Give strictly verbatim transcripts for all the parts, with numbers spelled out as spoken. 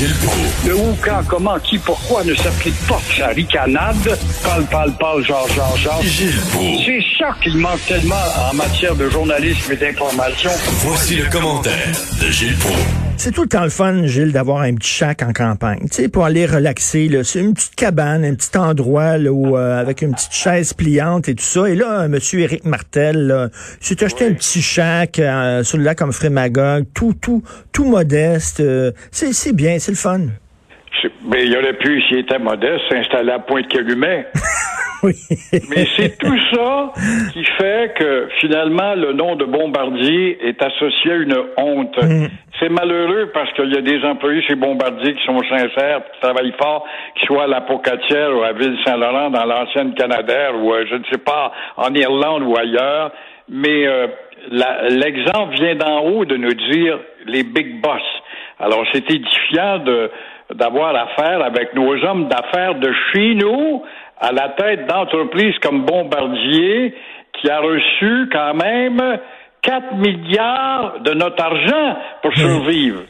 Gilles Proulx. Le où, quand, comment, qui, pourquoi ne s'applique pas sa ricanade. Parle, parle, parle, genre, genre, genre. Gilles Proulx. C'est ça qu'il manque tellement en matière de journalisme et d'information. Voici le commentaire de Gilles Proulx. C'est tout le temps le fun, Gilles, d'avoir un petit shack en campagne, tu sais, pour aller relaxer. Là, c'est une petite cabane, un petit endroit là, où, euh, avec une petite chaise pliante et tout ça. Et là, monsieur Éric Martel, là, s'est acheté oui. un petit shack euh, sur le lac comme Frémagog, tout, tout, tout modeste. Euh, c'est, c'est bien, c'est le fun. C'est, mais il aurait pu, s'il était modeste, s'installer à Pointe-Calumet. Oui. Mais c'est tout ça qui fait que, finalement, le nom de Bombardier est associé à une honte. Mm. C'est malheureux parce qu'il y a des employés chez Bombardier qui sont sincères, qui travaillent fort, qu'ils soient à la Pocatière ou à Ville-Saint-Laurent, dans l'ancienne Canadair, ou à, je ne sais pas, en Irlande ou ailleurs. Mais euh, la, l'exemple vient d'en haut de nous dire les big boss. Alors, c'est édifiant de, d'avoir affaire avec nos hommes d'affaires de chez nous, à la tête d'entreprises comme Bombardier, qui a reçu quand même quatre milliards de notre argent pour survivre.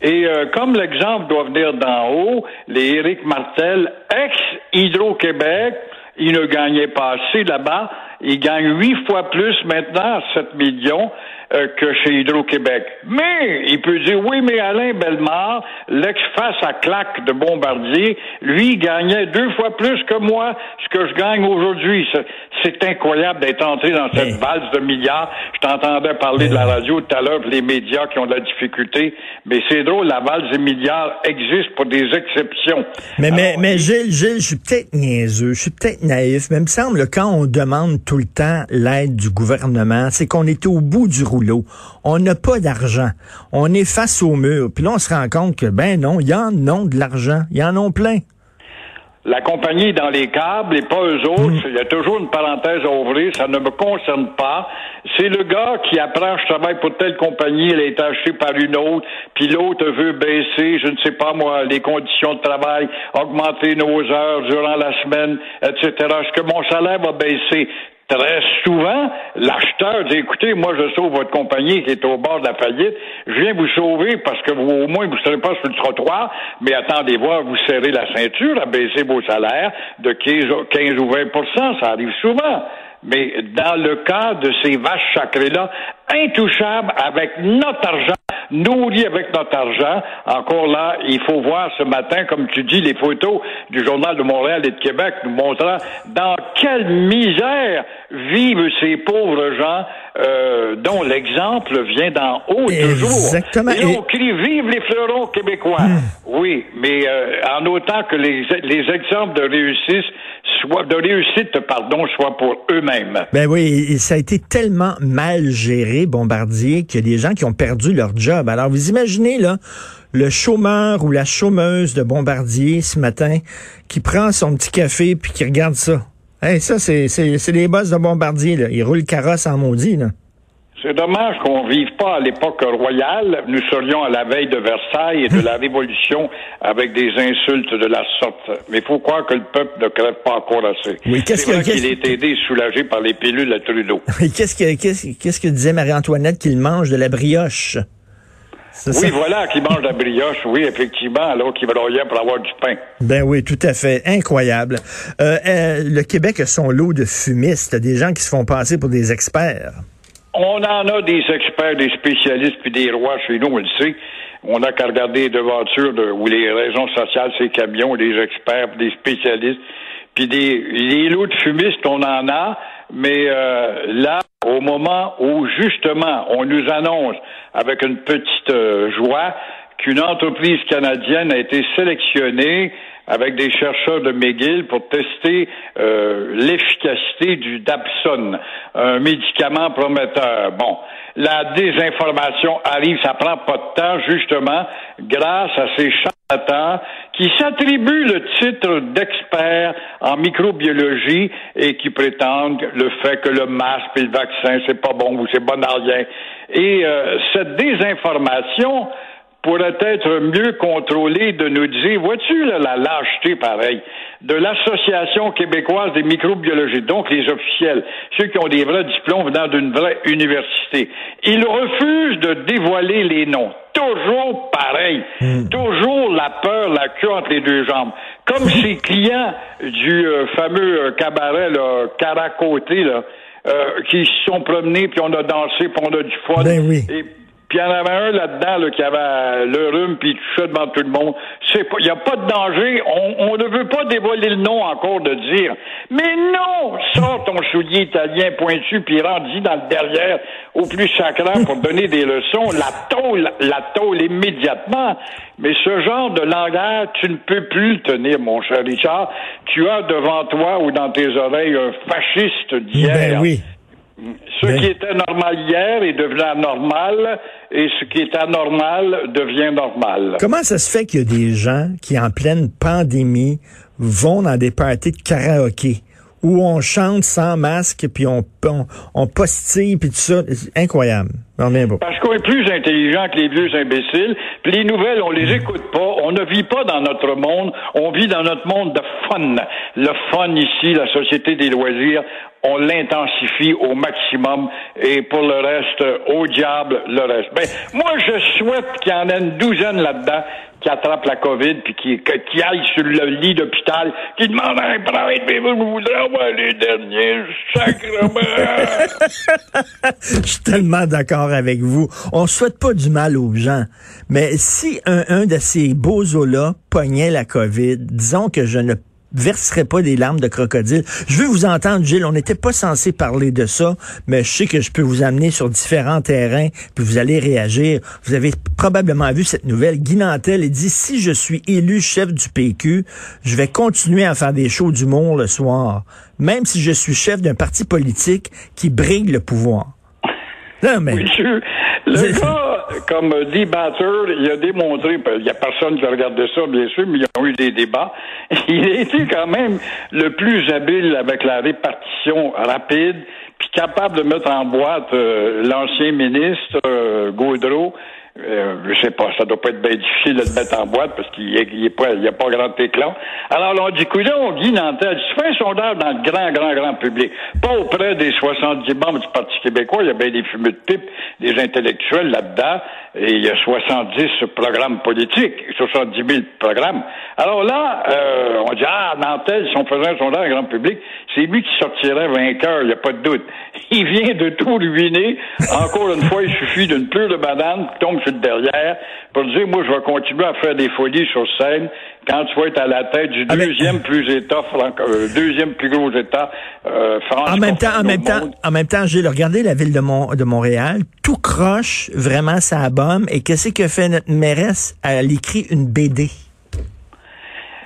Et euh, comme l'exemple doit venir d'en haut, les Éric Martel, ex-Hydro-Québec, ils ne gagnaient pas assez là-bas, ils gagnent huit fois plus maintenant, sept millions, euh, que chez Hydro-Québec. Mais, il peut dire, oui, mais Alain Bellemare, l'ex-face à claque de Bombardier, lui, gagnait deux fois plus que moi, ce que je gagne aujourd'hui. C'est, c'est incroyable d'être entré dans cette valse de milliards. Je t'entendais parler de la radio tout à l'heure, les médias qui ont de la difficulté, mais c'est drôle, la valse des milliards existe pour des exceptions. Mais, Alors, mais, mais Gilles, Gilles, je suis peut-être niaiseux, je suis peut-être naïf, mais il me semble, quand on demande tout le temps l'aide du gouvernement, c'est qu'on était au bout du rouleau. On n'a pas d'argent. On est face au mur. Puis là, on se rend compte que, ben non, il y en a de l'argent. Il y en a plein. La compagnie est dans les câbles et pas eux autres. Il y a toujours une parenthèse à ouvrir. Ça ne me concerne pas. C'est le gars qui apprend, je travaille pour telle compagnie, elle a été achetée par une autre, puis l'autre veut baisser, je ne sais pas moi, les conditions de travail, augmenter nos heures durant la semaine, et cetera. Est-ce que mon salaire va baisser? Très souvent, l'acheteur dit, écoutez, moi je sauve votre compagnie qui est au bord de la faillite, je viens vous sauver parce que vous, au moins, vous ne serez pas sur le trottoir, mais attendez voir, vous serrez la ceinture à baisser vos salaires de quinze ou vingt pour cent, ça arrive souvent. Mais dans le cas de ces vaches sacrées-là, intouchables avec notre argent, nourris avec notre argent, encore là, il faut voir ce matin, comme tu dis, les photos du Journal de Montréal et de Québec nous montrant dans quelle misère vivent ces pauvres gens euh, dont l'exemple vient d'en haut toujours. Exactement. Et on crie « Vive les fleurons québécois mmh. ». Oui, mais euh, en autant que les, les exemples de réussite Soit de réussite, pardon, soit pour eux-mêmes. Ben oui, et ça a été tellement mal géré, Bombardier, qu'il y a des gens qui ont perdu leur job. Alors, vous imaginez, là, le chômeur ou la chômeuse de Bombardier, ce matin, qui prend son petit café puis qui regarde ça. Hey, ça, c'est, c'est, c'est les boss de Bombardier, là. Ils roulent carrosse en maudit, là. C'est dommage qu'on ne vive pas à l'époque royale. Nous serions à la veille de Versailles et de la Révolution avec des insultes de la sorte. Mais il faut croire que le peuple ne crève pas encore assez. Oui, qu'est-ce C'est vrai que, qu'il qu'est-ce... est aidé et soulagé par les pilules à Trudeau. Et qu'est-ce, que, qu'est-ce, qu'est-ce que disait Marie-Antoinette qu'il mange de la brioche? C'est oui, ça. Voilà, qui mange la brioche, oui, effectivement, alors qu'il broyait pour avoir du pain. Ben oui, tout à fait. Incroyable. Euh, euh, le Québec a son lot de fumistes, des gens qui se font passer pour des experts. On en a des experts, des spécialistes, puis des rois chez nous, on le sait. On n'a qu'à regarder les devantures de, ou les raisons sociales, ces camions, des experts, des spécialistes. Puis des, les lots de fumistes, on en a, mais euh, là, au moment où, justement, on nous annonce, avec une petite euh, joie, qu'une entreprise canadienne a été sélectionnée avec des chercheurs de McGill pour tester euh, l'efficacité du Dapsone, un médicament prometteur. Bon, la désinformation arrive, ça prend pas de temps, justement, grâce à ces charlatans qui s'attribuent le titre d'expert en microbiologie et qui prétendent le fait que le masque et le vaccin, c'est pas bon ou c'est bon à rien. Et euh, cette désinformation pourrait être mieux contrôlé de nous dire, vois-tu là, la lâcheté pareil, de l'Association québécoise des microbiologistes, donc les officiels, ceux qui ont des vrais diplômes venant d'une vraie université. Ils refusent de dévoiler les noms. Toujours pareil. Mm. Toujours la peur, la queue entre les deux jambes. Comme ces clients du euh, fameux euh, cabaret là, Caracoté, là, euh, qui se sont promenés, puis on a dansé, puis on a du fun. Ben oui. Et puis il y en avait un là-dedans là, qui avait le rhume, puis il touchait devant tout le monde. Il n'y a pas de danger. On, on ne veut pas dévoiler le nom encore de dire. Mais non! Sors ton soulier italien pointu, puis rendu dans le derrière au plus sacrant pour donner des leçons. La tôle, la tôle immédiatement. Mais ce genre de langage, tu ne peux plus le tenir, mon cher Richard. Tu as devant toi ou dans tes oreilles un fasciste d'hier. Ben oui. Ce Bien. qui était normal hier est devenu anormal, et ce qui est anormal devient normal. Comment ça se fait qu'il y a des gens qui, en pleine pandémie, vont dans des parties de karaoké, où on chante sans masque, puis on, on, on postille, puis tout ça? Incroyable. Parce qu'on est plus intelligent que les vieux imbéciles, puis les nouvelles, on les écoute pas, on ne vit pas dans notre monde, on vit dans notre monde de fun. Le fun ici, la société des loisirs, on l'intensifie au maximum, et pour le reste, au diable, le reste. Ben, moi, je souhaite qu'il y en ait une douzaine là-dedans qui attrapent la COVID, puis qui, qui aillent sur le lit d'hôpital, qui demandent à un prêtre, mais vous voudrez avoir les derniers sacrements. Je suis tellement d'accord avec vous. On souhaite pas du mal aux gens, mais si un, un de ces bozos-là pognait la COVID, disons que je ne verserais pas des larmes de crocodile. Je veux vous entendre, Gilles, on n'était pas censé parler de ça, mais je sais que je peux vous amener sur différents terrains, puis vous allez réagir. Vous avez probablement vu cette nouvelle. Guy Nantel a dit, si je suis élu chef du P Q, je vais continuer à faire des shows d'humour le soir, même si je suis chef d'un parti politique qui brigue le pouvoir. Non, mais... Oui, je... Le gars, comme débatteur, il a démontré, il n'y a personne qui a regardé ça, bien sûr, mais ils ont eu des débats. Il a été quand même le plus habile avec la répartition rapide, puis capable de mettre en boîte euh, l'ancien ministre euh, Gaudreau. Euh, je sais pas, ça doit pas être bien difficile de le mettre en boîte parce qu'il n'y a pas grand éclat. Alors, on dit, coudonc, Guy Nantel, tu fais un sondage dans le grand, grand, grand public. Pas auprès des soixante-dix membres du Parti québécois, il y a bien des fumeux de pipe, des intellectuels là-dedans, et il y a soixante-dix programmes politiques, soixante-dix mille programmes. Alors là, euh, on dit, ah, Nantel, si on faisait un sondage dans le grand public, c'est lui qui sortirait vainqueur, il n'y a pas de doute. Il vient de tout ruiner. Encore une fois, il suffit d'une pleure de banane qui tombe de derrière, pour dire, moi, je vais continuer à faire des folies sur scène quand tu vas être à la tête du ah deuxième, ben... plus état franc... euh, deuxième plus gros État euh, français. En même temps, en même temps, en même temps, Gilles, regardez la ville de, Mon... de Montréal, tout croche, vraiment, ça abombe. Et qu'est-ce que fait notre mairesse? Elle écrit une B D.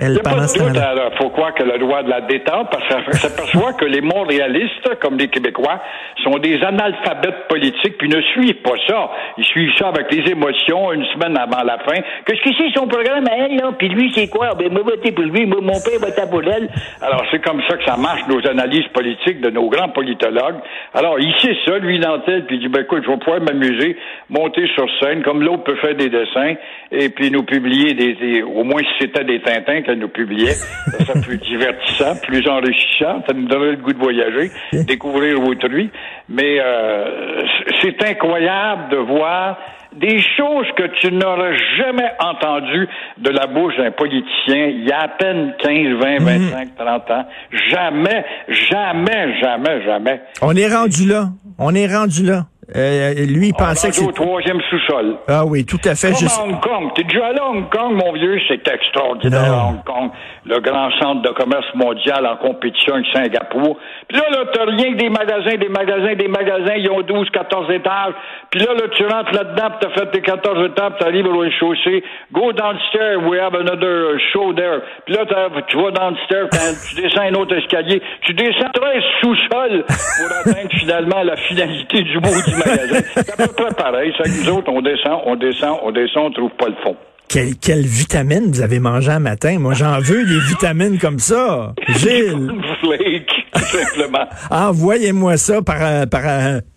Il n'y a pas de doute, alors, faut croire que le droit de la détente, parce qu'on s'aperçoit que les Montréalistes, comme les Québécois, sont des analphabètes politiques, puis ne suivent pas ça. Ils suivent ça avec les émotions, une semaine avant la fin. Qu'est-ce que c'est son programme à elle, là? Puis lui, c'est quoi? Ben, moi, voter pour lui, moi, mon père, voter pour elle. Alors, c'est comme ça que ça marche, nos analyses politiques de nos grands politologues. Alors, il sait ça, lui, Nantel, puis il dit, ben, écoute, je vais pouvoir m'amuser, monter sur scène, comme l'autre peut faire des dessins, et puis nous publier des, des au moins si c'était des Tintins, elle nous publiait, ça serait plus divertissant, plus enrichissant, ça nous donnerait le goût de voyager, découvrir autrui, mais euh, c'est incroyable de voir des choses que tu n'auras jamais entendues de la bouche d'un politicien il y a à peine quinze, vingt, vingt-cinq, trente ans. Jamais, jamais, jamais, jamais. On est rendu là, on est rendu là. Euh, lui, il pensait que c'était... au troisième sous-sol. Ah oui, tout à fait. Comme je... à Hong Kong. T'es déjà allé à Hong Kong, mon vieux? C'est extraordinaire, non. Hong Kong. Le grand centre de commerce mondial en compétition avec Singapour. Puis là, là, t'as rien que des magasins, des magasins, des magasins. Ils ont douze, quatorze étages. Puis là, là, tu rentres là-dedans, puis t'as fait tes quatorze étages, puis t'arrives au rez-de-chaussée. Go downstairs, we have another show there. Puis là, tu vas downstairs, tu descends un autre escalier. Tu descends treize sous-sols pour atteindre finalement la finalité du maudit. C'est à peu près pareil. C'est que nous autres, on descend, on descend, on descend, on trouve pas le fond. Quelle, quelle vitamine vous avez mangé un matin? Moi, j'en veux des vitamines comme ça. Gilles. Tout simplement. Envoyez-moi ça par, par, par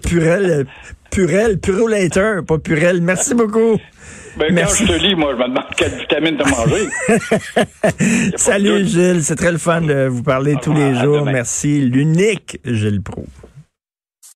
Purel, Purel, Purolator, pas Purel. Merci beaucoup. Ben, quand Merci. je te lis, moi, je me demande quelle vitamine de manger. Salut, Gilles. C'est très le fun de vous parler ah, tous les jours. Demain. Merci. L'unique Gilles Proulx.